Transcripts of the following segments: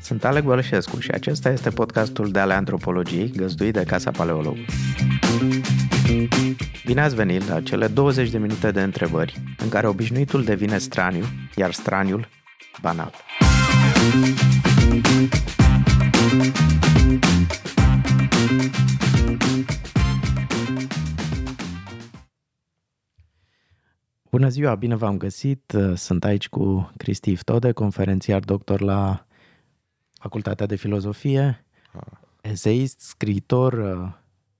Sunt Alec Bălășescu și acesta este podcastul de ale antropologiei găzduit de Casa Paleologu. Bine ați venit la cele 20 de minute de întrebări în care obișnuitul devine straniu, iar straniul banal. Bună ziua, bine v-am găsit! Sunt aici cu Cristian Iftode, conferențiar doctor la Facultatea de Filosofie, eseist, scriitor,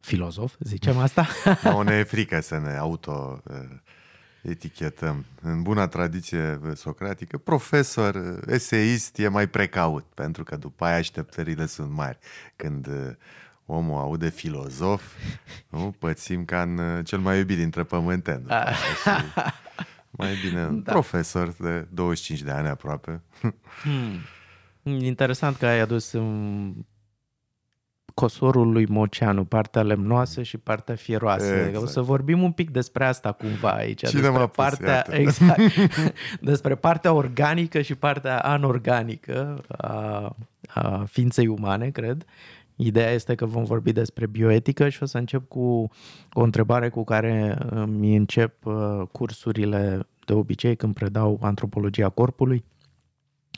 filozof, zicem asta. No, ne e frică să ne auto-etichetăm. În buna tradiție socratică, profesor, eseist e mai precaut, pentru că după aia așteptările sunt mari. Când omul aude filozof, nu? Pățim ca în cel mai iubit dintre pământeni. Mai bine, da. Profesor de 25 de ani aproape. Interesant că ai adus în cosorul lui Moceanu, partea lemnoasă și partea fieroasă. Exact. O să vorbim un pic despre asta cumva aici. Despre partea organică și partea anorganică a ființei umane, cred. Ideea este că vom vorbi despre bioetică și o să încep cu o întrebare cu care îmi încep cursurile de obicei când predau antropologia corpului.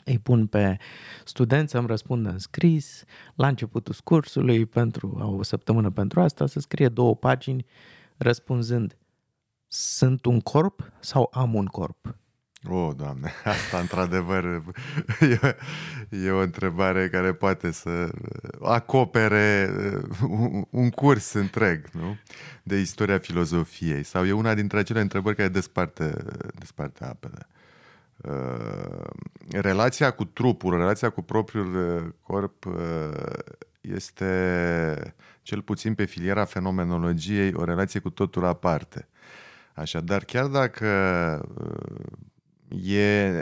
Îi pun pe studenți să-mi răspundă în scris, la începutul cursului, pentru o săptămână pentru asta, să scrie 2 pagini răspunzând: sunt un corp sau am un corp? Oh, Doamne, asta într-adevăr e o întrebare care poate să acopere un curs întreg, nu? De istoria filozofiei. Sau e una dintre acele întrebări care desparte apele. Relația cu trupul, relația cu propriul corp este, cel puțin pe filiera fenomenologiei, o relație cu totul aparte. Așadar, chiar dacă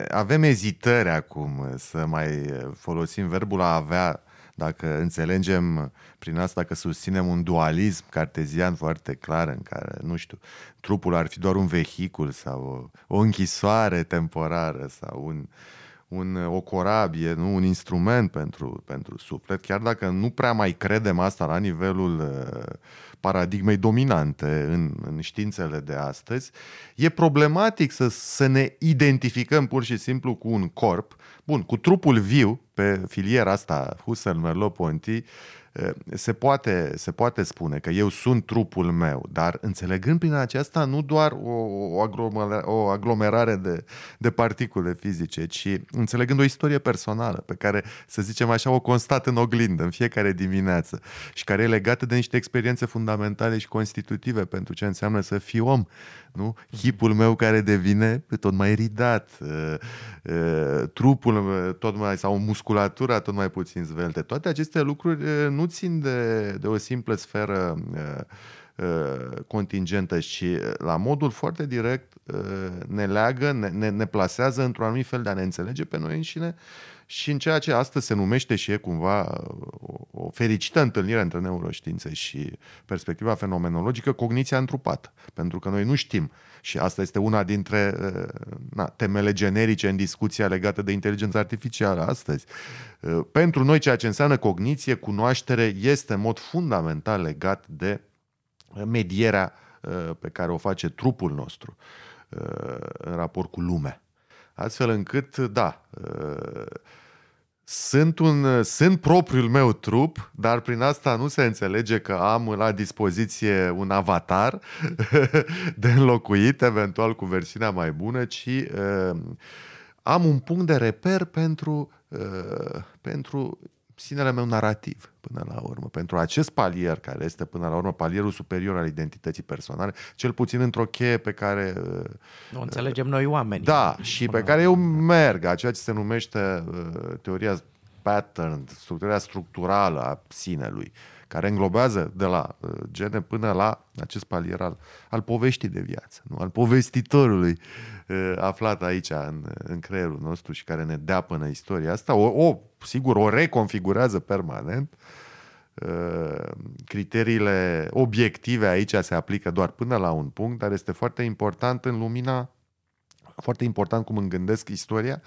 avem ezitări acum să mai folosim verbul a avea, dacă înțelegem prin asta că susținem un dualism cartezian foarte clar în care, nu știu, trupul ar fi doar un vehicul sau o închisoare temporară sau o corabie, nu? Un instrument pentru suflet, chiar dacă nu prea mai credem asta la nivelul paradigmei dominante în științele de astăzi, e problematic să ne identificăm pur și simplu cu un corp, bun, cu trupul viu, pe filiera asta Husserl, Merleau-Ponty, se poate spune că eu sunt trupul meu, dar înțelegând prin aceasta nu doar o aglomerare de particule fizice, ci înțelegând o istorie personală pe care, să zicem așa, o constat în oglindă în fiecare dimineață și care e legată de niște experiențe fundamentale și constitutive pentru ce înseamnă să fii om, nu? Chipul meu care devine tot mai ridat, trupul tot mai, sau musculatura tot mai puțin zvelte. Toate aceste lucruri nu țin de o simplă sferă contingentă, și la modul foarte direct ne leagă, ne plasează într-un anumit fel de a ne înțelege pe noi înșine și în ceea ce astăzi se numește și e cumva o fericită întâlnire între neuroștiințe și perspectiva fenomenologică, cogniția întrupată. Pentru că noi nu știm, și asta este una dintre temele generice în discuția legată de inteligența artificială astăzi. Pentru noi ceea ce înseamnă cogniție, cunoaștere, este în mod fundamental legat de medierea pe care o face trupul nostru în raport cu lumea. Astfel încât, da, sunt propriul meu trup, dar prin asta nu se înțelege că am la dispoziție un avatar de înlocuit, eventual cu versiunea mai bună, ci am un punct de reper pentru sinele meu narativ, până la urmă, pentru acest palier care este până la urmă palierul superior al identității personale, cel puțin într-o cheie pe care o înțelegem noi oamenii. Da, și pe care eu merg, a ceea ce se numește teoria pattern, structura structurală a sinelui, care englobează de la gene până la acest palier al poveștii de viață, nu? Al povestitorului aflat aici în creierul nostru și care ne dea până istoria asta, sigur, o reconfigurează permanent. Criteriile obiective aici se aplică doar până la un punct, dar este foarte important în lumina foarte important cum îmi gândesc istoria,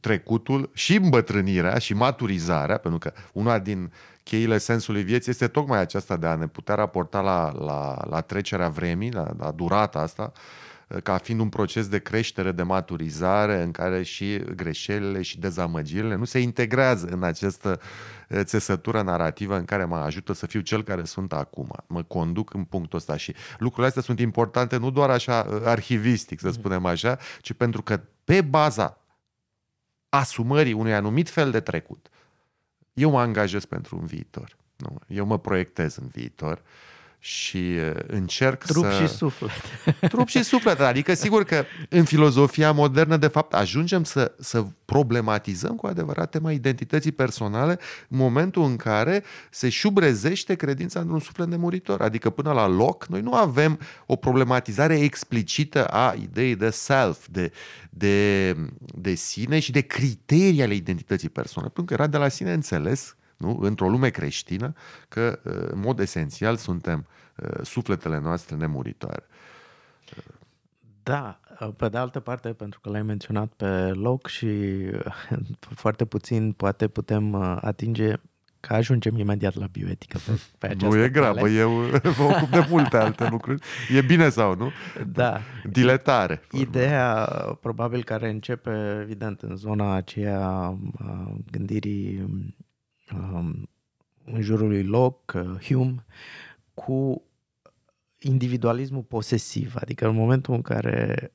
trecutul și îmbătrânirea și maturizarea, pentru că una din cheile sensului vieții este tocmai aceasta de a ne putea raporta la trecerea vremii, la durata asta, ca fiind un proces de creștere, de maturizare, în care și greșelile și dezamăgirile nu se integrează în această țesătură narrativă în care mă ajută să fiu cel care sunt acum. Mă conduc în punctul ăsta și lucrurile astea sunt importante nu doar așa arhivistic, să spunem așa, ci pentru că pe baza asumării unui anumit fel de trecut, eu mă angajez pentru un viitor. Nu? Eu mă proiectez în viitor și încerc Trup și suflet. Adică sigur că în filozofia modernă de fapt ajungem să problematizăm cu adevărat tema identității personale în momentul în care se șubrezește credința într-un suflet nemuritor. Adică până la Locke noi nu avem o problematizare explicită a ideii de self, de sine și de criterii ale identității personale. Pentru că era de la sine înțeles, nu? Într-o lume creștină, că în mod esențial suntem sufletele noastre nemuritoare. Da, pe de altă parte, pentru că l-ai menționat pe Locke și foarte puțin poate putem atinge, că ajungem imediat la bioetică pe această nu e grabă, cale. Eu vă ocup de multe alte lucruri. E bine sau nu? Da. Diletare. Ideea, probabil, care începe, evident, în zona aceea gândirii în jurul lui Locke, Hume, cu individualismul posesiv, adică în momentul în care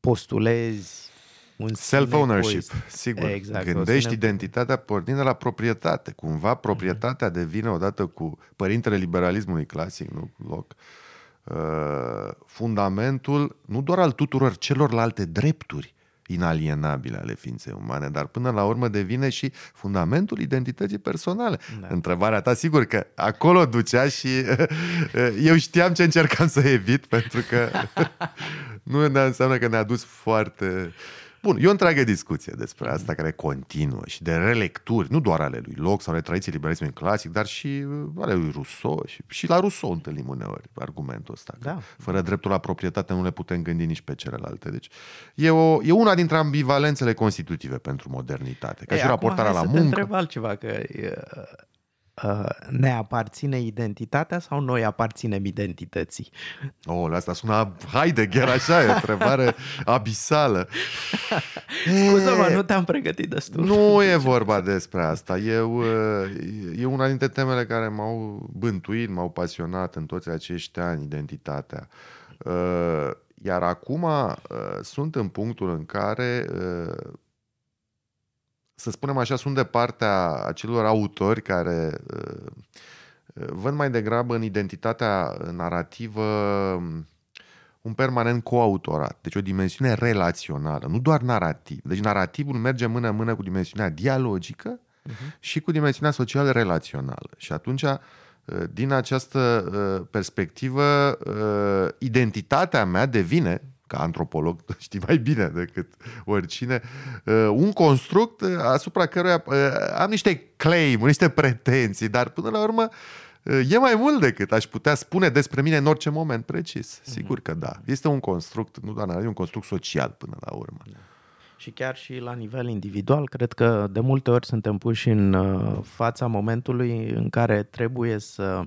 postulezi un self-ownership, sigur, exact, gândești identitatea pornind de la proprietate, cumva proprietatea devine odată cu părintele liberalismului clasic, nu, Locke, fundamentul nu doar al tuturor celorlalte drepturi inalienabile ale ființei umane, dar până la urmă devine și fundamentul identității personale. Da. Întrebarea ta, sigur că acolo ducea și eu știam ce încercam să evit, pentru că nu înseamnă că ne-a dus foarte... Bun, e o întreagă discuție despre asta care continuă și de relecturi, nu doar ale lui Locke sau ale tradiției liberalismului clasic, dar și ale lui Rousseau și la Rousseau întâlnim uneori argumentul ăsta. Da. Fără dreptul la proprietate nu le putem gândi nici pe celelalte. Deci e una dintre ambivalențele constitutive pentru modernitate. Ca și raportarea la muncă. Acum hai să te întreb altceva, că ne aparține identitatea sau noi aparținem identității? Oh, asta sună Heidegger, așa e o întrebare abisală. Scuze-mă, nu te-am pregătit destul. Nu e vorba despre asta. E una dintre temele care m-au bântuit, m-au pasionat în toți acești ani, identitatea. Iar acum sunt în punctul în care... să spunem așa, sunt de partea acelor autori care văd mai degrabă în identitatea narrativă un permanent coautorat, deci o dimensiune relațională, nu doar narrativ. Deci narrativul merge mână-mână cu dimensiunea dialogică și cu dimensiunea social-relațională. Și atunci, din această perspectivă, identitatea mea devine... ca antropolog, știi mai bine decât oricine, un construct asupra căruia am niște claim, niște pretenții, dar până la urmă e mai mult decât aș putea spune despre mine în orice moment precis. Sigur că da. Este un construct, nu doar, e un construct social până la urmă. Și chiar și la nivel individual, cred că de multe ori suntem puși în fața momentului în care trebuie să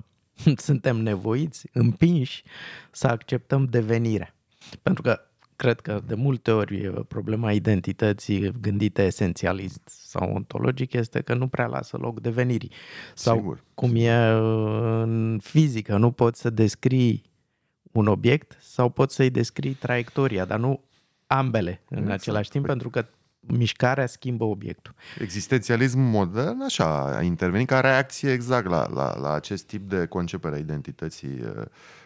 suntem nevoiți, împinși, să acceptăm devenirea. Pentru că cred că de multe ori problema identității gândite esențialist sau ontologic este că nu prea lasă loc devenirii. Sau sigur, cum e în fizică, nu poți să descrii un obiect sau poți să-i descrii traiectoria, dar nu ambele în același timp, pentru că mișcarea schimbă obiectul. Existențialismul modern, așa, a intervenit ca reacție exact la acest tip de concepere a identității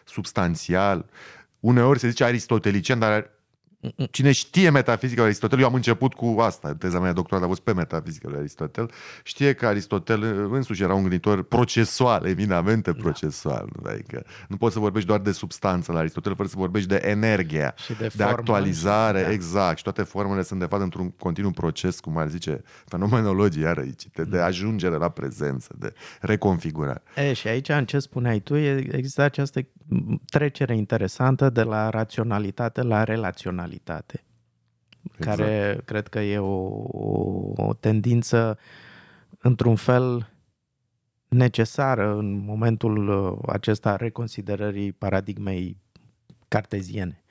substanțial. Uneori se zice aristotelicien, dar cine știe metafizica lui Aristotel, eu am început cu asta, teza mea doctorală a fost pe metafizica lui Aristotel, știe că Aristotel însuși era un gânditor procesual, eminamente procesual. Adică nu poți să vorbești doar de substanță la Aristotel fără să vorbești de energia, de actualizare, exact. Și toate formele sunt de fapt într-un continuu proces, cum ar zice fenomenologii, iarăici, de ajungere la prezență, de reconfigurare. Și aici, în ce spuneai tu, există această trecere interesantă de la raționalitate la relaționalitate, exact. Care cred că e o tendință într-un fel necesară în momentul acesta reconsiderării paradigmei carteziene.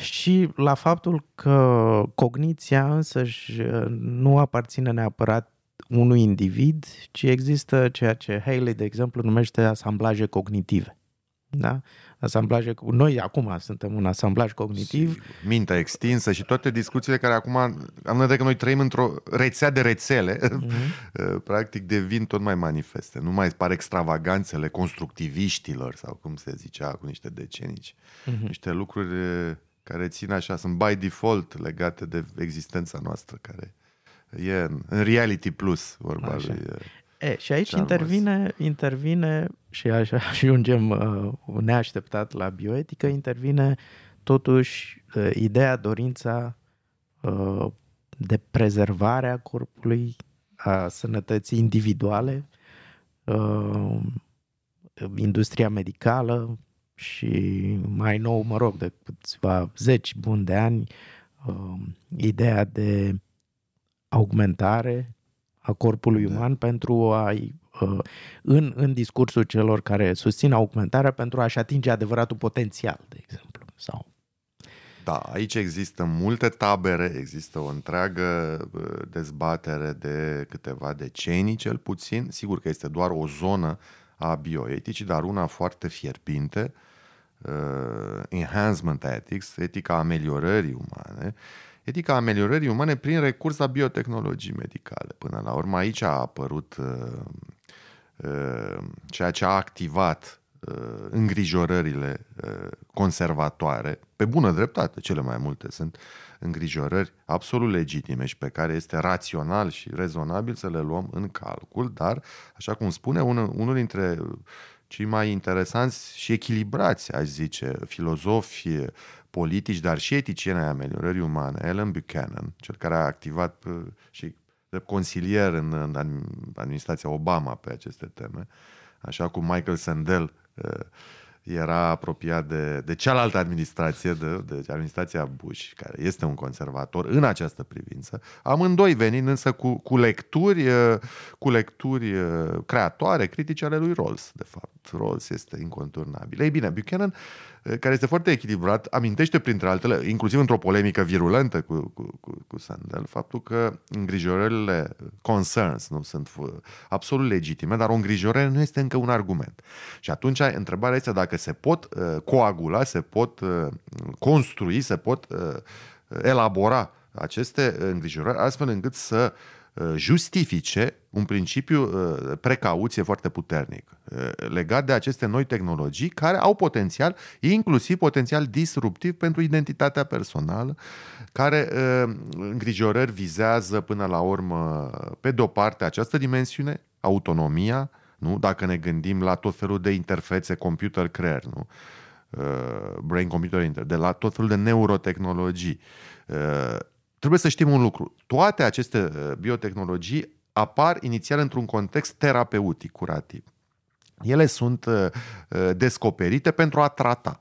Și la faptul că cogniția însăși nu aparține neapărat unui individ, ci există ceea ce Hayley, de exemplu, numește asamblaje cognitive. Da? Asamblaje, noi acum suntem un asamblaj cognitiv. Mintea extinsă și toate discuțiile care acum, am văzut că noi trăim într-o rețea de rețele, practic devin tot mai manifeste. Nu mai par extravaganțele constructiviștilor sau cum se zicea cu niște decenici. Niște lucruri care țin așa, sunt by default legate de existența noastră, care e în reality plus vorba așa. Lui... și aici intervine și așa ajungem neașteptat la bioetică, intervine totuși ideea, dorința de prezervare a corpului, a sănătății individuale, industria medicală și mai nou, mă rog, de câțiva zeci buni de ani, ideea de augmentare a corpului uman pentru a-i, în discursul celor care susțin augmentarea, pentru a-și atinge adevăratul potențial, de exemplu. Sau... Da, aici există multe tabere, există o întreagă dezbatere de câteva decenii, cel puțin. Sigur că este doar o zonă a bioeticii, dar una foarte fierbinte, enhancement ethics, etica ameliorării umane, etica ameliorării umane prin recurs la biotehnologii medicale. Până la urmă aici a apărut ceea ce a activat îngrijorările conservatoare, pe bună dreptate, cele mai multe sunt îngrijorări absolut legitime și pe care este rațional și rezonabil să le luăm în calcul, dar, așa cum spune unul dintre cei mai interesanți și echilibrați, aș zice, filozofi, politici, dar și eticieni ai ameliorării umane, Alan Buchanan, cel care a activat și consilier în administrația Obama pe aceste teme, așa cum Michael Sandel era apropiat de cealaltă administrație, de administrația Bush, care este un conservator în această privință, amândoi venind însă cu lecturi creatoare, critice ale lui Rawls, de fapt. Rawls este inconturnabil. Ei bine, Buchanan, care este foarte echilibrat, amintește printre altele, inclusiv într-o polemică virulentă cu Sandel, faptul că îngrijorările concerns nu sunt absolut legitime, dar o îngrijorare nu este încă un argument. Și atunci întrebarea este dacă se pot coagula, se pot construi, se pot elabora aceste îngrijorări astfel încât să justifice un principiu de precauție foarte puternic legat de aceste noi tehnologii care au potențial, inclusiv potențial disruptiv pentru identitatea personală, care îngrijorări vizează până la urmă, pe de-o parte, această dimensiune, autonomia, nu? Dacă ne gândim la tot felul de interfețe computer-creier, nu? Brain-computer interface, de la tot felul de neurotehnologii. Trebuie să știm un lucru. Toate aceste biotehnologii apar inițial într-un context terapeutic, curativ. Ele sunt descoperite pentru a trata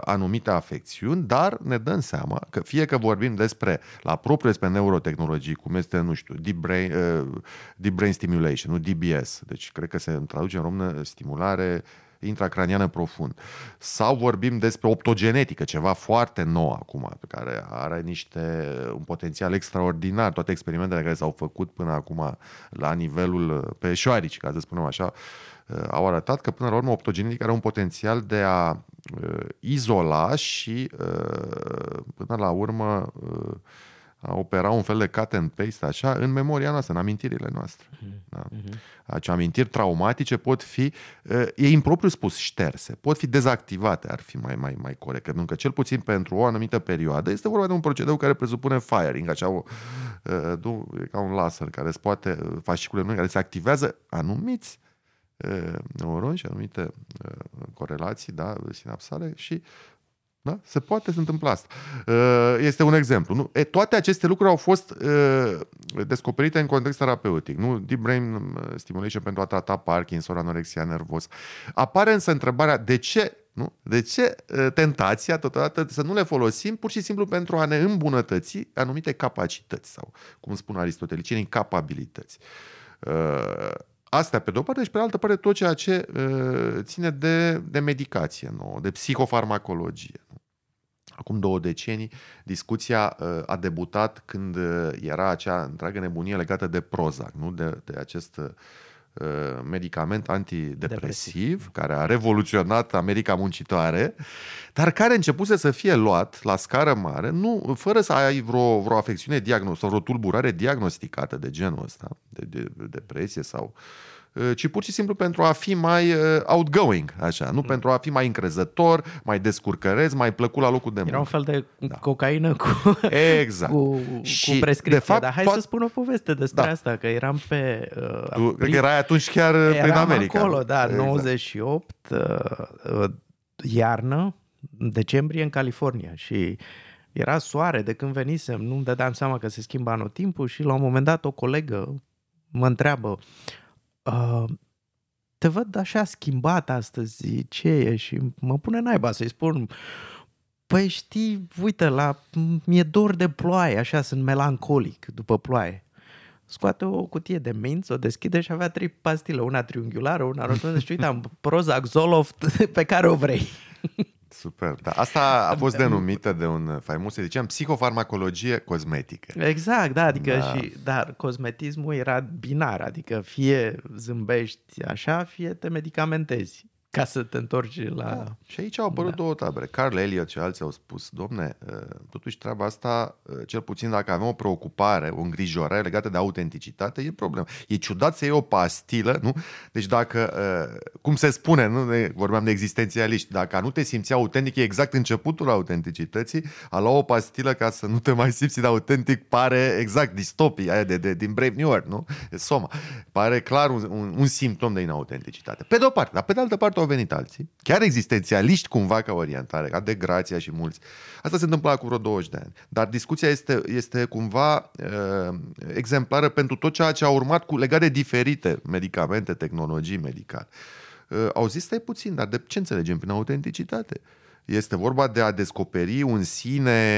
anumite afecțiuni, dar ne dăm seama că fie că vorbim despre neurotehnologii, cum este, nu știu, Deep Brain Stimulation, nu DBS, deci cred că se traduce în română stimulare intracraniană profund. Sau vorbim despre optogenetică, ceva foarte nou acum, care are un potențial extraordinar. Toate experimentele care s-au făcut până acum la nivelul pe șoarici, ca să spunem așa, au arătat că până la urmă optogenetica are un potențial de a izola și până la urmă a opera un fel de cut and paste așa în memoria noastră, în amintirile noastre. Da? Acea amintiri traumatice pot fi, e impropriu spus, șterse, pot fi dezactivate, ar fi mai corect, pentru că cel puțin pentru o anumită perioadă este vorba de un procedeu care presupune firing, așa ca un laser care se poate, fasciculele care se activează anumiți neuroni și anumite corelații, da, sinapsale, și Da? Se poate, se întâmplă asta. Este un exemplu. Nu? Toate aceste lucruri au fost descoperite în context terapeutic. Nu? Deep Brain Stimulation pentru a trata Parkinson, anorexia nervos. Apare însă întrebarea de ce, nu? De ce tentația totodată să nu le folosim pur și simplu pentru a ne îmbunătăți anumite capacități sau, cum spun aristotelicienii, capabilități. Asta pe de o parte și pe de altă parte tot ceea ce ține de medicație nouă, de psihofarmacologie. Acum 2 decenii discuția a debutat când era acea întreagă nebunie legată de Prozac, nu? De acest medicament antidepresiv care a revoluționat America muncitoare, dar care începuse să fie luat la scară mare, nu, fără să ai vreo afecțiune sau vreo tulburare diagnosticată de genul ăsta, de depresie sau, ci pur și simplu pentru a fi mai outgoing, așa, nu? Pentru a fi mai încrezător, mai descurcăreț, mai plăcut la locul de muncă. Era un fel de cocaină cu, exact. Cu prescripție, de fapt, dar hai să spun o poveste despre asta, că eram pe... Cred că erai atunci chiar prin America. Acolo, da, exact. 98, iarnă, decembrie în California și... Era soare de când venisem, nu-mi dădeam seama că se schimbă anotimpul și la un moment dat o colegă mă întreabă: te văd așa schimbat astăzi, ce e? Și mă pune naiba să-i spun: păi știi, uite, mi-e dor de ploaie, așa sunt melancolic după ploaie. Scoate o cutie de minți, o deschide și avea 3 pastile, una triunghiulară, una rotundă și uite, am Prozac, Zoloft, pe care o vrei. Super, da. Asta a fost denumită de un faimos, să zicem, psihofarmacologie cosmetică. Exact, da, adică da. Și, dar cosmetismul era binar, adică fie zâmbești așa, fie te medicamentezi ca să te întorci la... Da. Și aici au apărut 2 tabere. Carl Elliot și alții au spus: domne, totuși treaba asta, cel puțin dacă avem o preocupare, o îngrijorare legată de autenticitate, e problemă. E ciudat să iei o pastilă, nu? Deci dacă, cum se spune, nu? Vorbeam de existențialiști, dacă nu te simți autentic, e exact începutul autenticității, a lua o pastilă ca să nu te mai simți de autentic pare exact distopia aia din Brave New World, nu? Soma. Pare clar un simptom de inautenticitate. Pe de o parte, dar pe de altă parte au venit alții, chiar existențialiști cumva ca orientare, ca de Grația și mulți. Asta se întâmpla cu vreo 20 de ani. Dar discuția este cumva exemplară pentru tot ceea ce a urmat cu legat de diferite medicamente, tehnologii medicale. Au zis: stai puțin, dar de ce înțelegem prin autenticitate? Este vorba de a descoperi un sine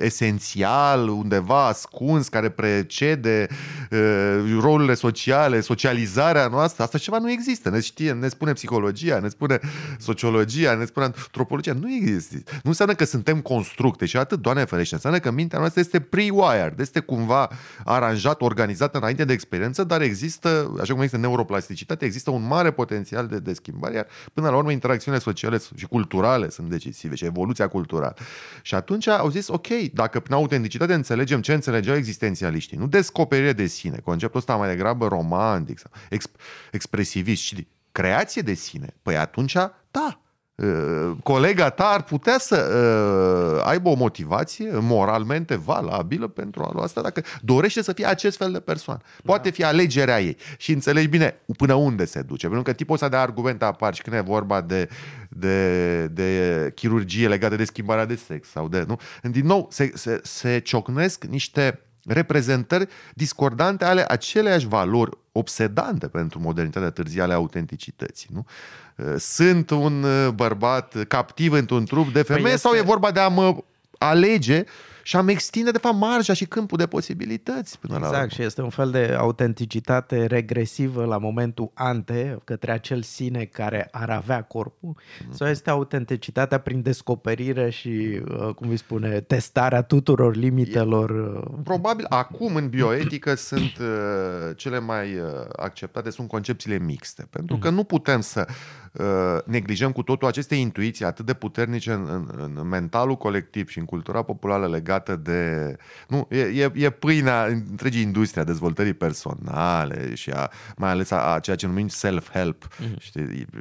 esențial, undeva ascuns, care precede rolurile sociale, socializarea noastră. Asta ceva nu există. Ne spune psihologia, ne spune sociologia, ne spune antropologia. Nu există. Nu înseamnă că suntem constructe și atât, Doamne ferește. Înseamnă că mintea noastră este pre-wired, este cumva aranjată, organizată înainte de experiență, dar există, așa cum există neuroplasticitatea, există un mare potențial de schimbare, iar până la urmă interacțiunile sociale și culturale sunt decisive și evoluția culturală. Și atunci au zis: ok, dacă prin autenticitate înțelegem ce înțelegeau existențialiștii, nu descoperire de sine, conceptul ăsta mai degrabă romantic, expresivist, și creație de sine, păi atunci, da, colega ta ar putea să aibă o motivație moralmente valabilă pentru a lua asta dacă dorește să fie acest fel de persoană. Poate fi alegerea ei și înțelegi bine până unde se duce, pentru că tipul ăsta de argumente apar și când e vorba de chirurgie legată de schimbarea de sex sau de, nu? Din nou se ciocnesc niște reprezentări discordante ale aceleiași valori obsedante pentru modernitatea târzie ale autenticității, nu? Sunt un bărbat captiv într-un trup de femeie, sau e vorba de a mă alege și a-mi extinde, de fapt, marja și câmpul de posibilități până la urmă. Și este un fel de autenticitate regresivă la momentul ante, către acel sine care ar avea corpul, sau este autenticitatea prin descoperire și, cum îi spune, testarea tuturor limitelor? Probabil acum în bioetică sunt cele mai acceptate, sunt concepțiile mixte, pentru că nu putem să neglijăm cu totul aceste intuiții atât de puternice în mentalul colectiv și în cultura populară legată de... Nu, e pâinea întregii industrie a dezvoltării personale și mai ales a ceea ce numim self-help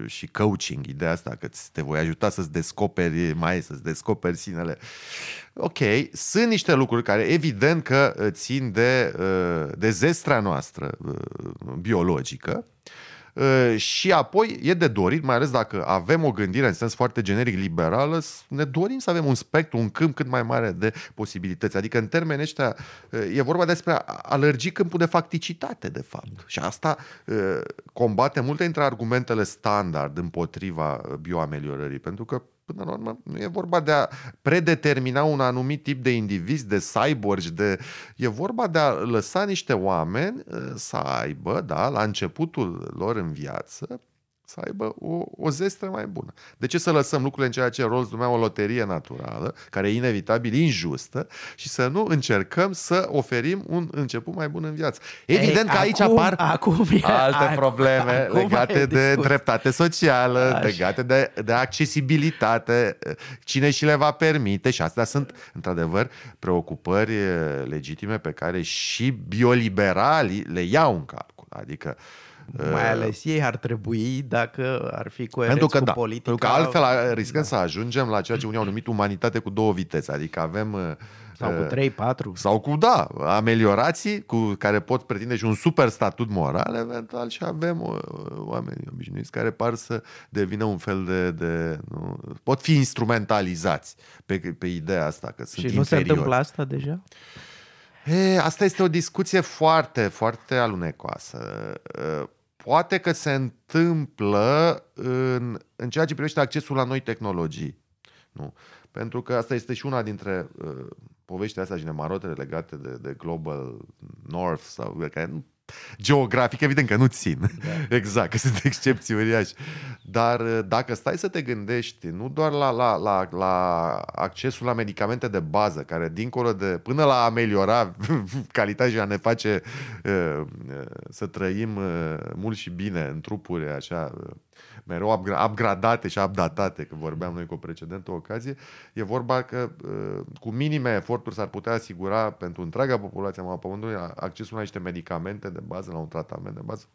și coaching, ideea asta că te voi ajuta să-ți descoperi să-ți descoperi sinele. Ok, sunt niște lucruri care evident că țin de zestrea noastră biologică, Și apoi e de dorit, mai ales dacă avem o gândire în sens foarte generic liberală, ne dorim să avem un spectru, un câmp cât mai mare de posibilități. Adică în termeni ăștia e vorba despre a lărgi câmpul de facticitate, de fapt. Și asta combate multe dintre argumentele standard împotriva bioameliorării, pentru că până la urmă nu e vorba de a predetermina un anumit tip de indivizi, de cyborgi, e vorba de a lăsa niște oameni să aibă, da, la începutul lor în viață, să aibă o zestre mai bună. De ce să lăsăm lucrurile în ceea ce Rawls numea o loterie naturală, care e inevitabil injustă, și să nu încercăm să oferim un început mai bun în viață? Evident că aici apar alte probleme legate de dreptate socială, legate de accesibilitate, cine și le va permite, și astea sunt, într-adevăr, preocupări legitime pe care și bioliberalii le iau în calcul. Adică mai ales ei ar trebui, dacă ar fi coerenți cu politica. Pentru că altfel riscăm să ajungem la ceea ce unii au numit umanitate cu două viteze. Adică avem... sau cu 3-4. Sau cu, da, ameliorații cu care pot pretinde și un super statut moral, eventual, și avem oameni obișnuiți care par să devină un fel de nu, pot fi instrumentalizați pe ideea asta că sunt inferiori. Și nu se întâmplă asta deja? Asta este o discuție foarte, foarte alunecoasă. Poate că se întâmplă în ceea ce privește accesul la noi tehnologii. Nu. Pentru că asta este și una dintre poveștile astea și nemarotele legate de Global North, sau care nu, geografic, evident că nu țin. Da. Exact, că sunt excepții uriași. Dar dacă stai să te gândești nu doar la accesul la medicamente de bază, care dincolo de, până la ameliora calitatea și a ne face să trăim mult și bine în trupuri așa mereu upgradate și updatate, că vorbeam noi cu o precedentă ocazie, e vorba că cu minime eforturi s-ar putea asigura pentru întreaga populație a Pământului accesul la niște medicamente de bază, la un tratament de bază,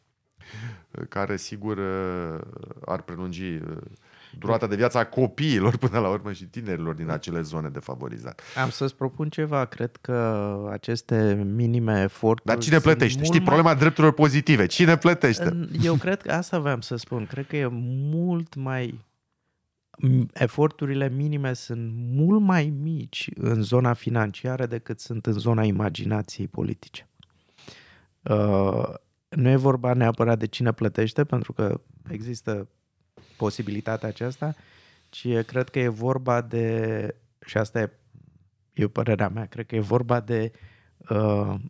care sigur ar prelungi durata de viață a copiilor până la urmă și tinerilor din acele zone defavorizate. Am să-ți propun ceva, cred că aceste minime eforturi... Dar cine plătește? Știi, problema drepturilor pozitive. Cine plătește? Eu cred că asta voiam să spun. Cred că e mult mai... Eforturile minime sunt mult mai mici în zona financiară decât sunt în zona imaginației politice. Nu e vorba neapărat de cine plătește, pentru că există posibilitatea aceasta, ci cred că e vorba de, și asta e părerea mea, cred că e vorba de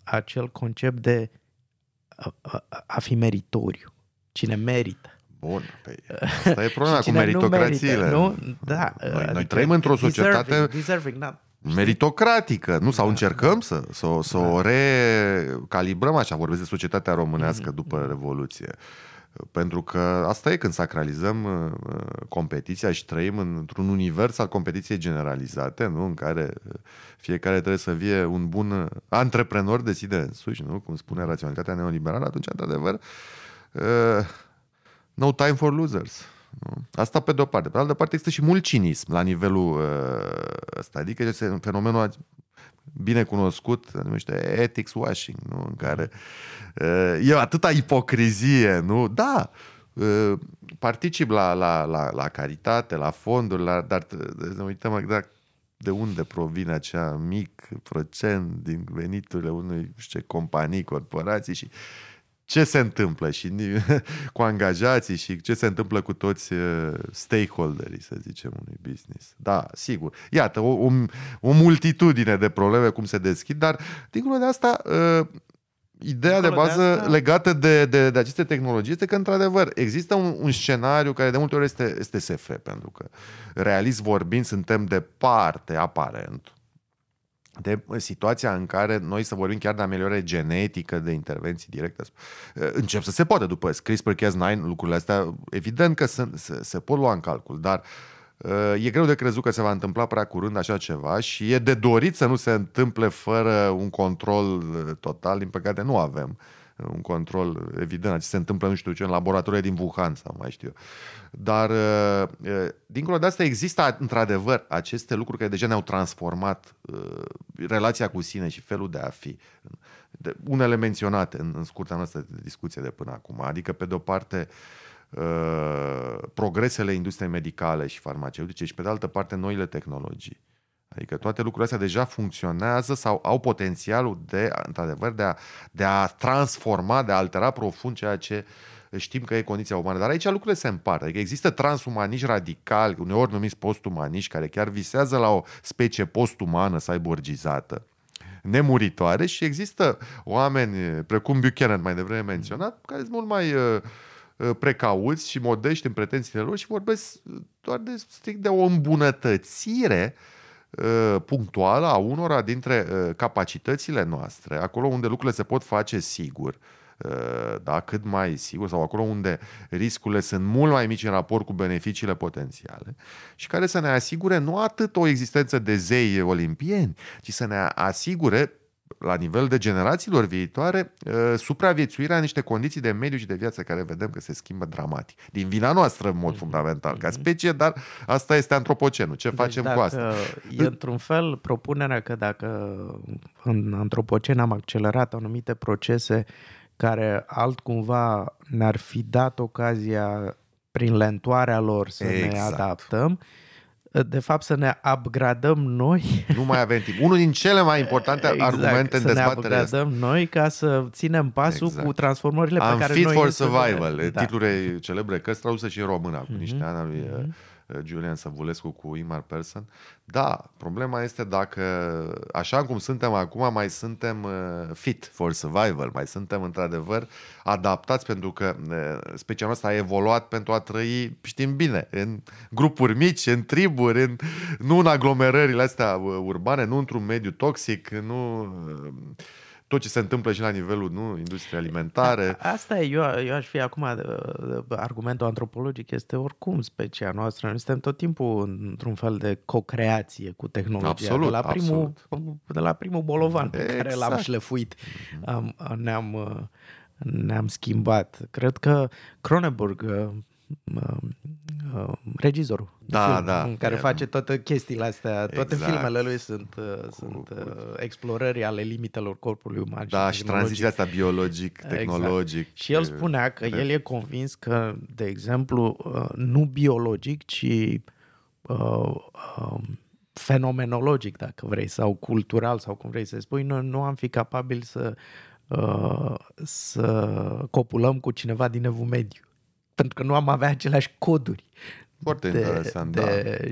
acel concept de a fi meritoriu. Cine merită. Bun, păi asta e problema cu meritocrațiile. Nu merită, nu? Da, noi trăim într-o societate... Deserving, meritocratică, nu? Sau încercăm să o recalibrăm, așa vorbesc de societatea românească după Revoluție. Pentru că asta e când sacralizăm competiția și trăim într-un univers al competiției generalizate, nu? În care fiecare trebuie să fie un bun antreprenor de sine însuși, nu? Cum spune raționalitatea neoliberală, atunci, într-adevăr, no time for losers. Asta pe de-o parte. Pe de altă parte există și mult cinism la nivelul ăsta. Adică este fenomenul bine cunoscut, se numește ethics washing, nu? În care e atâta ipocrizie, nu? Da, particip la caritate, la fonduri, dar ne uităm de unde provine acea mic procent din veniturile unui companii, corporații și ce se întâmplă și cu angajații și ce se întâmplă cu toți stakeholderii, să zicem, unui business. Da, sigur. Iată, o multitudine de probleme cum se deschid, dar dincolo de asta, ideea de bază legată de aceste tehnologii este că, într-adevăr, există un scenariu care de multe ori este SF, pentru că, realist vorbind, suntem departe, aparent, de situația în care noi să vorbim chiar de ameliorare genetică, de intervenții directe. Încep să se poate după CRISPR-Cas9, lucrurile astea evident că se pot lua în calcul, dar e greu de crezut că se va întâmpla prea curând așa ceva și e de dorit să nu se întâmple fără un control total. Din păcate nu avem un control evident, ce se întâmplă nu știu ce în laboratoare din Wuhan sau mai știu. Dar dincolo de asta există într-adevăr aceste lucruri care deja ne-au transformat relația cu sine și felul de a fi. unele menționate în scurta noastră discuție de până acum. Adică, pe de-o parte, progresele industriei medicale și farmaceutice și, pe de altă parte, noile tehnologii. Adică toate lucrurile astea deja funcționează sau au potențialul de, într-adevăr, de a transforma, de a altera profund ceea ce știm că e condiția umană. Dar aici lucrurile se împart. Adică există transumaniști radicali, uneori numiți postumaniști, care chiar visează la o specie postumană, cyborgizată, nemuritoare, și există oameni precum Buchanan, mai devreme menționat, care sunt mult mai precauți și modești în pretențiile lor și vorbesc doar de, strict de o îmbunătățire punctuală a unora dintre capacitățile noastre, acolo unde lucrurile se pot face sigur, da, cât mai sigur, sau acolo unde riscurile sunt mult mai mici în raport cu beneficiile potențiale, și care să ne asigure nu atât o existență de zei olimpieni, ci să ne asigure la nivel de generațiilor viitoare supraviețuirea în niște condiții de mediu și de viață care vedem că se schimbă dramatic. Din vina noastră, în mod fundamental, ca specie, dar asta este antropocenul. Ce facem cu asta? E, într-un fel, propunerea că dacă în antropocen am accelerat anumite procese care altcumva ne-ar fi dat ocazia prin lentoarea lor să ne adaptăm, de fapt să ne upgradăm noi. Nu mai avem timp. Unul din cele mai importante argumente în dezbaterea asta. Să ne upgradăm noi ca să ținem pasul cu transformările pe care noi... Unfit for Survival, titlurile celebre, cărți traduse și în română cu niște ani al lui Julian Săvulescu cu Imar Persson. Da, problema este dacă, așa cum suntem acum, mai suntem fit for survival, mai suntem într-adevăr adaptați, pentru că specia noastră a evoluat pentru a trăi, știm bine, în grupuri mici, în triburi, nu în aglomerările astea urbane, nu într-un mediu toxic, nu... Tot ce se întâmplă și la nivelul industriei alimentare. Asta e, eu aș fi acum, argumentul antropologic este oricum specia noastră. Noi suntem tot timpul într-un fel de co-creație cu tehnologia. Absolut, de la primul bolovan pe care l-am șlefuit, ne-am schimbat. Cred că Cronenberg, regizorul film, care face toate chestiile astea, toate filmele lui sunt explorări ale limitelor corpului uman, și tranziția asta biologic, tehnologic. Și el spunea că el e convins că, de exemplu, nu biologic, ci fenomenologic, dacă vrei, sau cultural, sau cum vrei să spui, noi nu am fi capabili să copulăm cu cineva din Evul Mediu, pentru că nu am avea aceleași coduri. Foarte interesant,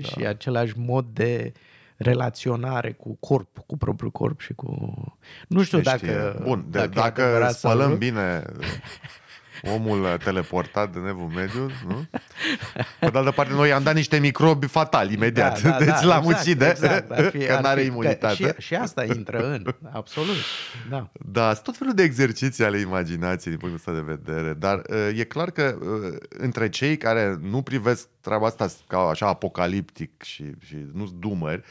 și același mod de relaționare cu corpul, cu propriul corp și cu... Nu știu dacă... Bun, dacă spălăm bine omul teleportat de Evul Mediu, nu? Pe de altă parte, noi am dat niște microbi fatali imediat. L-am ucide, că n-are imunitate. Și asta intră în... Absolut. Da, sunt tot felul de exerciții ale imaginației din punctul ăsta de vedere. Dar e clar că între cei care nu privesc treaba asta ca așa apocaliptic și nu-s dumări,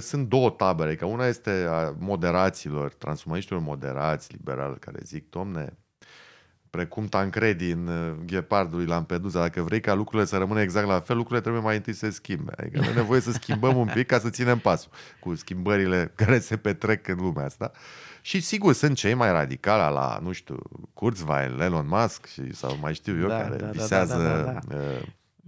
sunt două tabere. Că una este a moderaților, transumaniștilor moderați, liberali, care zic, domne, precum Tancredi în Ghepardul lui Lampedusa, dacă vrei ca lucrurile să rămână exact la fel, lucrurile trebuie mai întâi să se schimbe. Adică avem nevoie să schimbăm un pic ca să ținem pasul cu schimbările care se petrec în lumea asta. Și sigur, sunt cei mai radicali la, nu știu, Kurzweil, Elon Musk sau mai știu eu, care visează...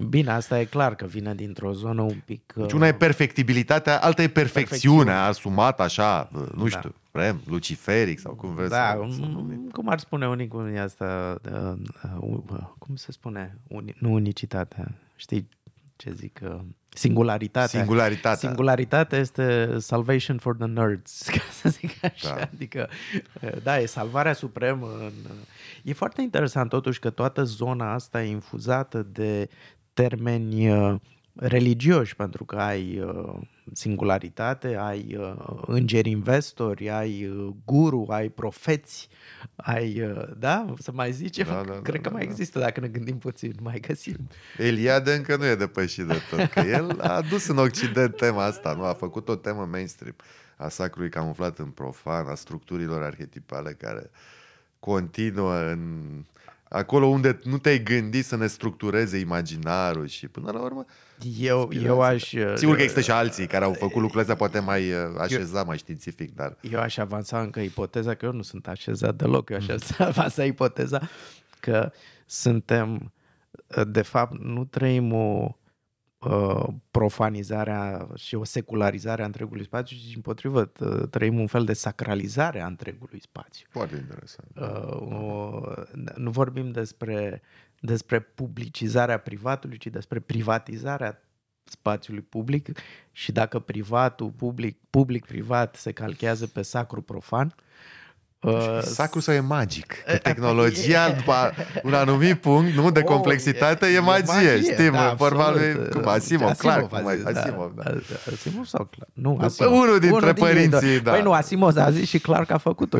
Bine, asta e clar că vine dintr-o zonă un pic... Deci una e perfectibilitatea, alta e perfecțiunea asumată așa, nu știu, luciferic sau cum vreți să numim. Cum ar spune unii cu asta, cum se spune, nu unicitatea, știi ce zic... Singularitatea este salvation for the nerds, ca să zic așa. Adică, e salvarea supremă. E foarte interesant totuși că toată zona asta e infuzată de termeni religioși, pentru că ai singularitate, ai îngeri investori, ai guru, ai profeți, ai... Să mai zicem? Cred că mai există, dacă ne gândim puțin, mai găsim. Eliade încă nu e depășit de tot, că el a adus în Occident tema asta, nu? A făcut o temă mainstream a sacrului camuflat în profan, a structurilor arhetipale care continuă în... acolo unde nu te-ai gândit să ne structureze imaginarul și până la urmă... Eu aș... Sigur că există și alții care au făcut lucrurile astea poate mai așezat, mai științific, dar... Eu aș avansa încă ipoteza, că eu nu sunt așezat deloc, eu aș avansa ipoteza că suntem, de fapt, nu trăim o profanizarea și o secularizare a întregului spațiu, ci împotrivă trăim un fel de sacralizare a întregului spațiu. Foarte interesant. Nu vorbim despre publicizarea privatului, ci despre privatizarea spațiului public, și dacă privatul public-privat se calchează pe sacru profan, sacru sau e magic? Că tehnologia după un anumit punct, nu, de complexitate, e magie. Știm, vorba lui cum Asimov, Clark, Asimov sau Clark? Nu, Asimov. Unul dintre părinții, da. Păi nu, Asimov a zis și Clark a făcut-o.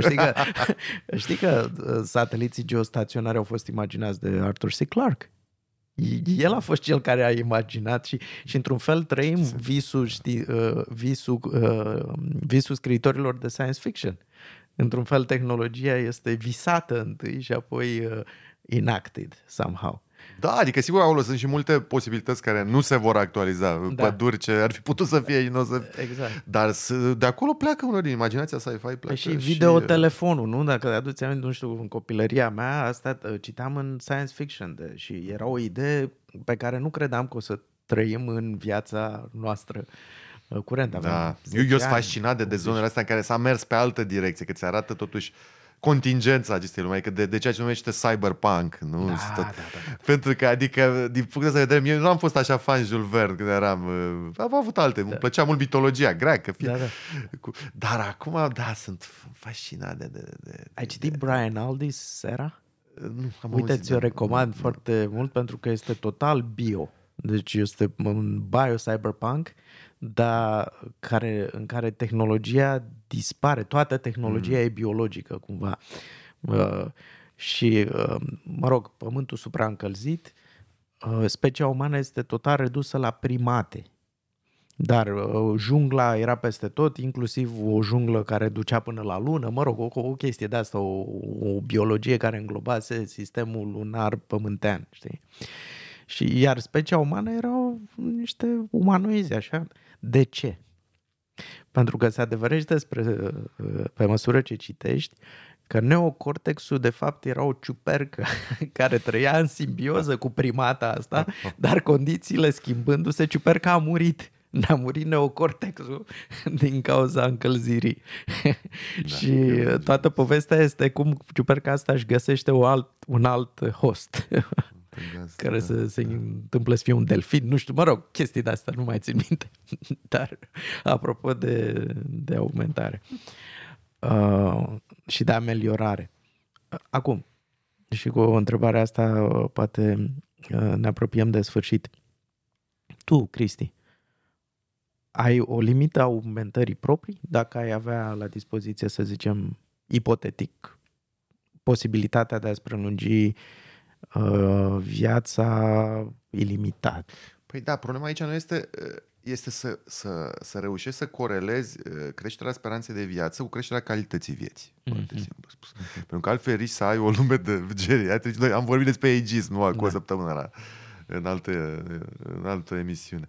Știi că sateliții geostaționari au fost imaginați de Arthur C. Clark. El a fost cel care a imaginat și într-un fel trăim visul scriitorilor de science fiction. Într-un fel, tehnologia este visată întâi și apoi enacted somehow. Da, adică sigur, acolo sunt și multe posibilități care nu se vor actualiza. Da. Păduri ce ar fi putut să fie inoză. Exact. Dar de acolo pleacă unul din imaginația sci-fi. Pleacă și videotelefonul, nu? Dacă aduți aminte, nu știu, în copilăria mea, asta citam în science fiction și era o idee pe care nu credeam că o să trăim în viața noastră. Curent, da. Eu sunt fascinat de zonele astea în care s-a mers pe altă direcție, că ți arată totuși contingența acestei lumei, că de ceea ce numește cyberpunk, nu? Da. Pentru că, adică, din punct de vedere, eu nu am fost așa fan Jules Verne când eram, am avut alte, da. Îmi plăcea mult mitologia greacă, dar acum, da, sunt fascinat de Ai citit Brian Aldiss, Sera? Nu, am auzit. Uite, ți-o recomand foarte mult, pentru că este total bio. Deci este un bio-cyberpunk, dar în care tehnologia dispare, toată tehnologia e biologică cumva și mă rog, pământul supraîncălzit, specia umană este total redusă la primate, dar jungla era peste tot, inclusiv o junglă care ducea până la lună, mă rog, o chestie de asta, o biologie care înglobase sistemul lunar pământean, știi? Și iar specia umană erau niște umanoizi, așa. De ce? Pentru că se adeverește pe măsură ce citești că neocortexul de fapt era o ciupercă care trăia în simbioză cu primata asta, dar condițiile schimbându-se, ciuperca a murit. N-a murit neocortexul din cauza încălzirii. Da, și toată povestea este cum ciuperca asta își găsește un alt host. Care se întâmplă să fie un delfin, nu știu, mă rog, chestii de asta nu mai țin minte. Dar apropo de aumentare și de ameliorare. Acum, și cu întrebarea asta poate ne apropiem de sfârșit. Tu, Cristi, ai o limită a aumentării proprii? Dacă ai avea la dispoziție, să zicem, ipotetic, posibilitatea de a-ți prelungi viața ilimitat. Păi da, problema aici nu este să reușești să corelezi creșterea speranței de viață cu creșterea calității vieții. Foarte simplu spus. Pentru că altfel risc să ai o lume de geriatrici. Noi am vorbit despre ageism, nu, acum o săptămână în altă emisiune.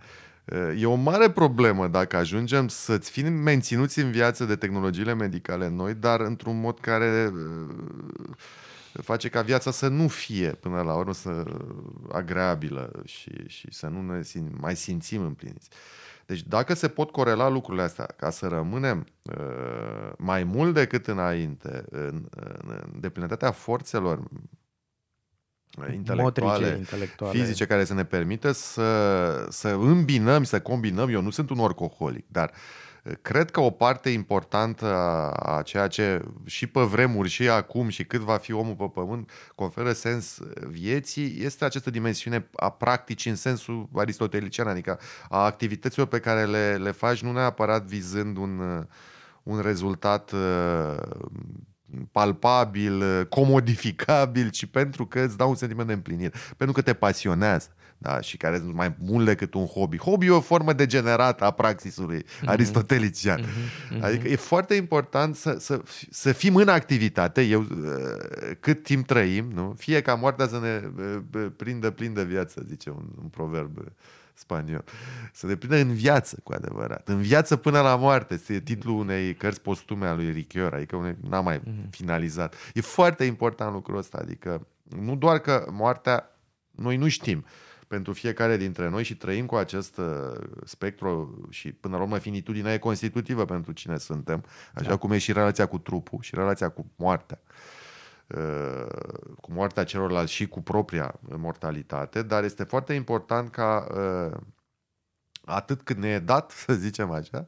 E o mare problemă dacă ajungem să-ți fii menținuți în viață de tehnologiile medicale noi, dar într-un mod care face ca viața să nu fie până la urmă agreabilă și să nu ne mai simțim împliniți. Deci dacă se pot corela lucrurile astea ca să rămânem mai mult decât înainte în deplinătatea forțelor intelectuale, fizice, care să ne permită să îmbinăm, să combinăm. Eu nu sunt un orcoholic, dar cred că o parte importantă a ceea ce și pe vremuri și acum și cât va fi omul pe pământ conferă sens vieții este această dimensiune a practicii în sensul aristotelician, adică a activităților pe care le faci nu neapărat vizând un rezultat palpabil, comodificabil, ci pentru că îți dau un sentiment de împlinire, pentru că te pasionează, da, și care sunt mai mult decât un hobby. Hobby e o formă degenerată a praxisului aristotelician. Adică e foarte important să fim în activitate, cât timp trăim, nu? Fie ca moartea să ne prindă plin de viață, zice un proverb spaniol. Să ne prindă în viață, cu adevărat. În viață până la moarte. Este titlul unei cărți postume a lui Ricoeur, adică n-a mai finalizat. E foarte important lucrul ăsta, adică nu doar că moartea noi nu știm pentru fiecare dintre noi și trăim cu acest spectru și până la urmă finitudinea e constitutivă pentru cine suntem, așa cum e și relația cu trupul și relația cu moartea. Cu moartea celorlalți și cu propria mortalitate, dar este foarte important ca atât cât ne e dat, să zicem așa,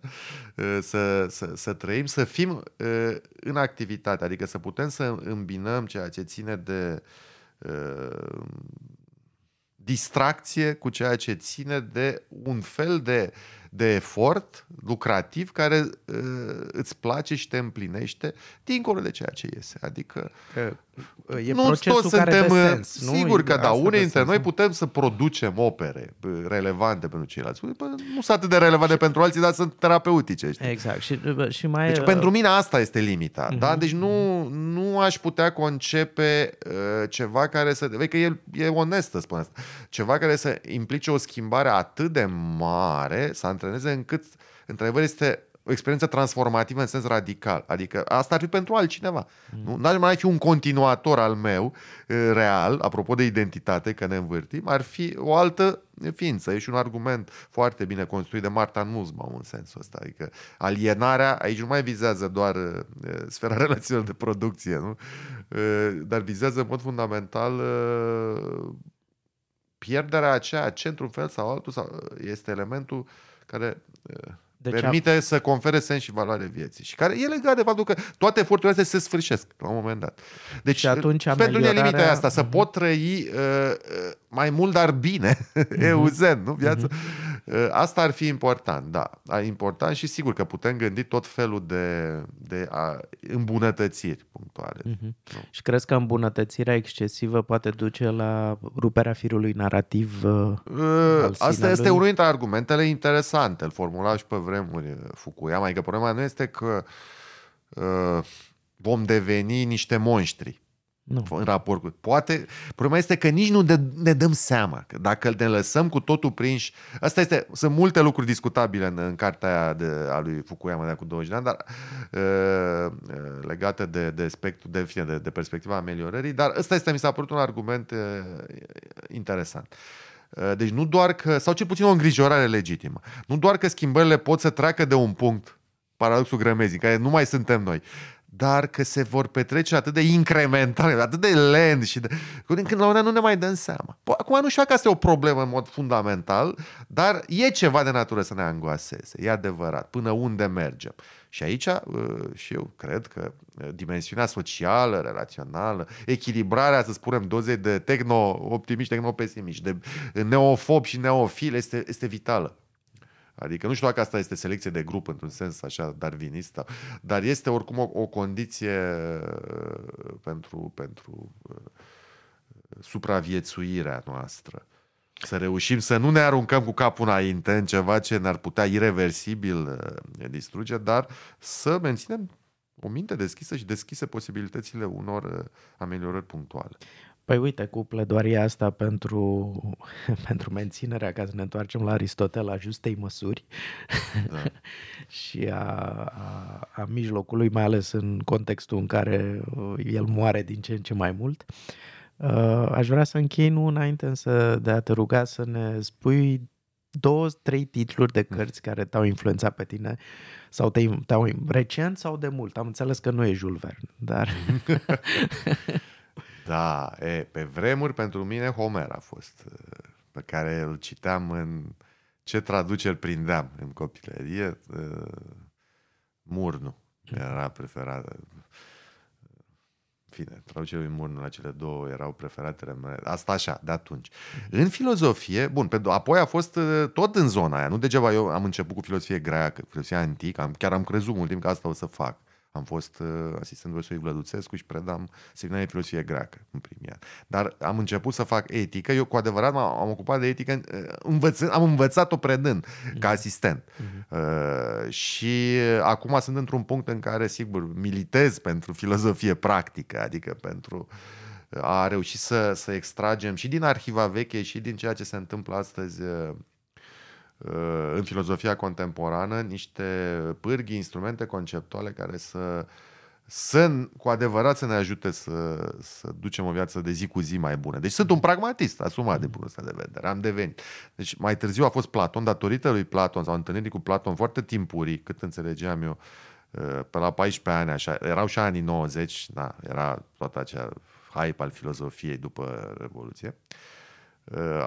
să trăim, să fim în activitate, adică să putem să îmbinăm ceea ce ține de distracție cu ceea ce ține de un fel de efort lucrativ care îți place și te împlinește dincolo de ceea ce iese. Adică e nu procesul toți care suntem, dă sens. Sigur nu? Că da, unii dintre noi putem să producem opere relevante pentru ceilalți. Nu sunt atât de relevante pentru alții, dar sunt terapeutice. Știi? Exact. Și mai... Deci pentru mine asta este limita. Da? Deci nu aș putea concepe ceva care să... Vezi că e onestă, spun asta. Ceva care să implice o schimbare atât de mare, să antreneze încât, într-adevăr, este o experiență transformativă în sens radical. Adică asta ar fi pentru altcineva. N-ar mai fi un continuator al meu real, apropo de identitate, că ne învârtim, ar fi o altă ființă. E și un argument foarte bine construit de Martin Nussbaum în sensul ăsta. Adică alienarea aici nu mai vizează doar sfera relațiilor de producție, nu? Dar vizează în mod fundamental pierderea aceea, ce într-un fel sau altul este elementul care permite să confere sens și valoare vieții. Și care e legat de faptul că toate eforturile astea se sfârșesc la un moment dat. Deci atunci, pentru mine limita asta, să pot trăi mai mult, dar bine, euzen, nu? Viața. Asta ar fi important, da. Important și sigur că putem gândi tot felul de îmbunătățiri punctuale. Și crezi că îmbunătățirea excesivă poate duce la ruperea firului narrativ al asta este unul dintre argumentele interesante. Îl formula și pe vremuri Fukuyama. Adică problema nu este că vom deveni niște monștri. Nu. În raport cu... Poate, problema este că nici nu ne dăm seama că dacă ne lăsăm cu totul prinși... Asta este, sunt multe lucruri discutabile în cartea aia a lui Fukuyama de cu 20 de ani, dar legate de spectrul, de perspectiva ameliorării, dar ăsta este, mi s-a părut un argument interesant. Deci nu doar că, sau cel puțin o îngrijorare legitimă, nu doar că schimbările pot să treacă de un punct, paradoxul grămezii, care nu mai suntem noi, dar că se vor petrece atât de incremental, atât de lent și când la una nu ne mai dăm seama. Acum nu știu că asta e o problemă în mod fundamental, dar e ceva de natură să ne angoaseze, e adevărat, până unde mergem. Și aici și eu cred că dimensiunea socială, relațională, echilibrarea, să spunem, dozei de tehno-optimiști, tehno-pesimiști, de neofob și neofil este vitală. Adică nu știu dacă asta este selecție de grup într-un sens așa darwinistă, dar este oricum o condiție pentru supraviețuirea noastră. Să reușim să nu ne aruncăm cu capul înainte în ceva ce ne-ar putea ireversibil distruge, dar să menținem o minte deschisă și deschise posibilitățile unor ameliorări punctuale. Păi uite, cu pledoaria asta pentru menținerea, ca să ne întoarcem la Aristotel, a justei măsuri și a mijlocului, mai ales în contextul în care el moare din ce în ce mai mult, aș vrea să închei, nu înainte însă de a te ruga să ne spui 2-3 titluri de cărți care te-au influențat pe tine sau te-au recent sau de mult. Am înțeles că nu e Jules Verne, dar... Da, pe vremuri pentru mine Homer a fost, pe care îl citeam în ce traduceri prindeam în copilărie. Murnu era preferat. Fine, traducerile lui Murnu la cele două erau preferatele mele. Asta așa, de atunci. În filozofie, bun, apoi a fost tot în zona aia. Nu degeaba eu am început cu filozofie greacă, filozofia antică, chiar am crezut mult timp că asta o să fac. Am fost asistent profesorului Vlăduțescu și predam seminarul de filosofie greacă în primii ani. Dar am început să fac etică. Eu cu adevărat m-am ocupat de etică, am învățat-o predând, ca asistent. Și acum sunt într-un punct în care, sigur, militez pentru filozofie practică, adică pentru a reuși să extragem și din arhiva veche și din ceea ce se întâmplă astăzi în filozofia contemporană niște pârghii, instrumente conceptuale care să cu adevărat să ne ajute să ducem o viață de zi cu zi mai bună. Deci sunt un pragmatist asumat de bunul ăsta de vedere. Am devenit. Deci mai târziu a fost Platon, datorită lui Platon sau întâlnirii cu Platon foarte timpurii, cât înțelegeam eu, pe la 14 ani, așa, erau și anii 90, da, era toată acea hype al filozofiei după Revoluție.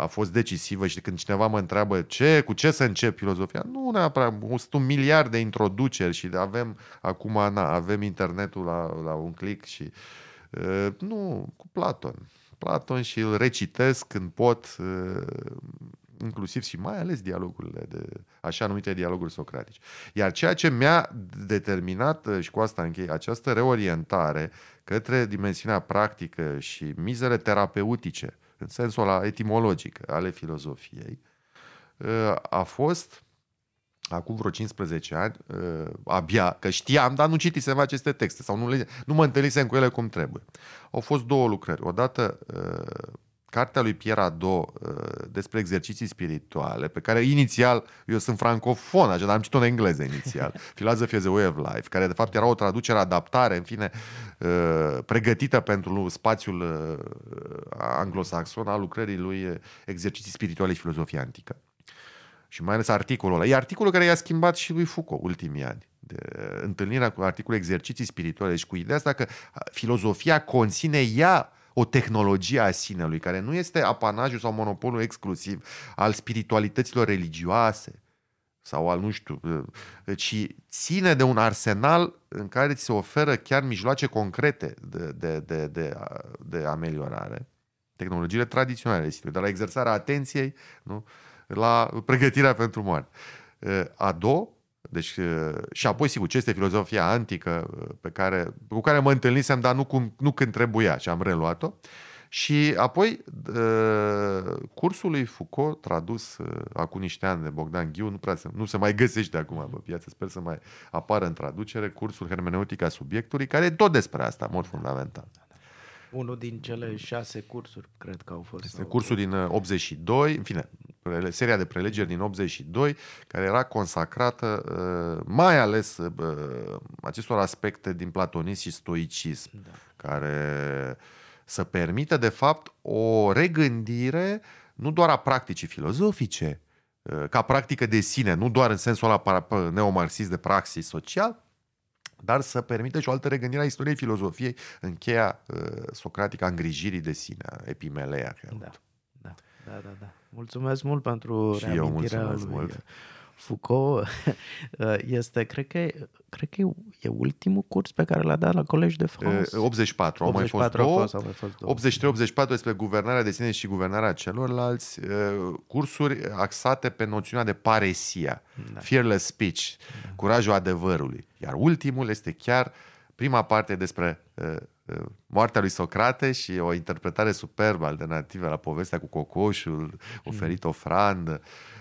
A fost decisivă și când cineva mă întreabă cu ce să încep filozofia, nu neapărat, sunt un miliard de introduceri și avem acum, avem internetul la un click și nu, cu Platon și îl recitesc când pot, inclusiv și mai ales dialogurile așa numite dialoguri socratice. Iar ceea ce mi-a determinat, și cu asta închei, această reorientare către dimensiunea practică și mizele terapeutice în sensul ăla etimologic ale filozofiei, a fost acum vreo 15 ani, abia, că știam, dar nu citisem aceste texte sau nu mă întâlnisem cu ele cum trebuie. Au fost două lucrări. Odată, cartea lui Pierre Hadot despre exerciții spirituale, pe care inițial, eu sunt francofon, așa, dar am citit-o în engleză inițial, Philosophy as a Way of Life, care de fapt era o traducere, adaptare, în fine, pregătită pentru spațiul anglosaxon al lucrării lui Exerciții spirituale și filozofia antică. Și mai ales articolul ăla. E articolul care i-a schimbat și lui Foucault ultimii ani. Întâlnirea cu articolul Exerciții spirituale și cu ideea asta că filozofia conține ea o tehnologie a sinelui, care nu este apanajul sau monopolul exclusiv al spiritualităților religioase sau al, nu știu, ci ține de un arsenal în care ți se oferă chiar mijloace concrete de ameliorare. Tehnologiile tradiționale, de la exersarea atenției, nu? La pregătirea pentru moarte. Deci, și apoi, sigur, ce este filozofia antică cu care mă întâlnisem, dar nu când trebuia și am reluat-o. Și apoi, cursul lui Foucault, tradus acum niște ani de Bogdan Ghiu, nu se mai găsește acum pe piață, sper să mai apară în traducere, cursul Hermeneutica subiectului, care e tot despre asta, mult fundamental. Unul din cele 6 cursuri, cred că au fost. Este cursul din 82, în fine, seria de prelegeri din 82, care era consacrată mai ales acestor aspecte din platonism și stoicism, da, care să permită, de fapt, o regândire nu doar a practicii filozofice, ca practică de sine, nu doar în sensul ăla neomarxist de praxis social, dar să permite și o altă regândire a istoriei filozofiei în cheia socratică a îngrijirii de sine, Epimeleia. Da. Mulțumesc mult pentru reamintirea lui Foucault. Este, cred că e ultimul curs pe care l-a dat la Collège de France. 84, au mai fost 83-84 despre guvernarea de sine și guvernarea celorlalți, cursuri axate pe noțiunea de paresia, da, fearless speech, da, curajul adevărului. Iar ultimul este chiar prima parte despre moartea lui Socrate și o interpretare superbă alternativă la povestea cu cocoșul, oferit ofrandă.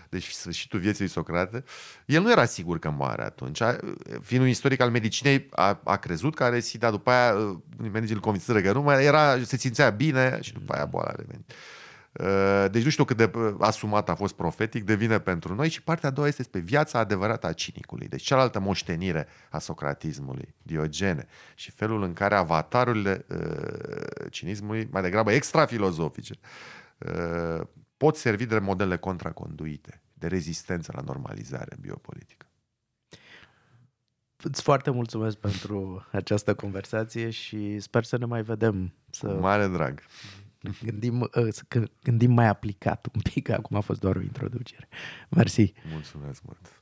Deci sfârșitul vieții lui Socrate. El nu era sigur că moare atunci. Fiind un istoric al medicinei, a crezut că are SIDA, după aia medicii îl convinseră că nu mai era, se simțea bine și după aia boala a revenit. Deci nu știu cât de asumat a fost profetic, devine pentru noi. Și partea a doua este despre viața adevărată a cinicului, deci cealaltă moștenire a socratismului, Diogene, și felul în care avatarurile cinismului, mai degrabă extrafilozofice, pot servi de modele contraconduite, de rezistență la normalizare biopolitică. Îți foarte mulțumesc pentru această conversație și sper să ne mai vedem. Mare drag! Gândim mai aplicat un pic, acum a fost doar o introducere. Mersi! Mulțumesc mult!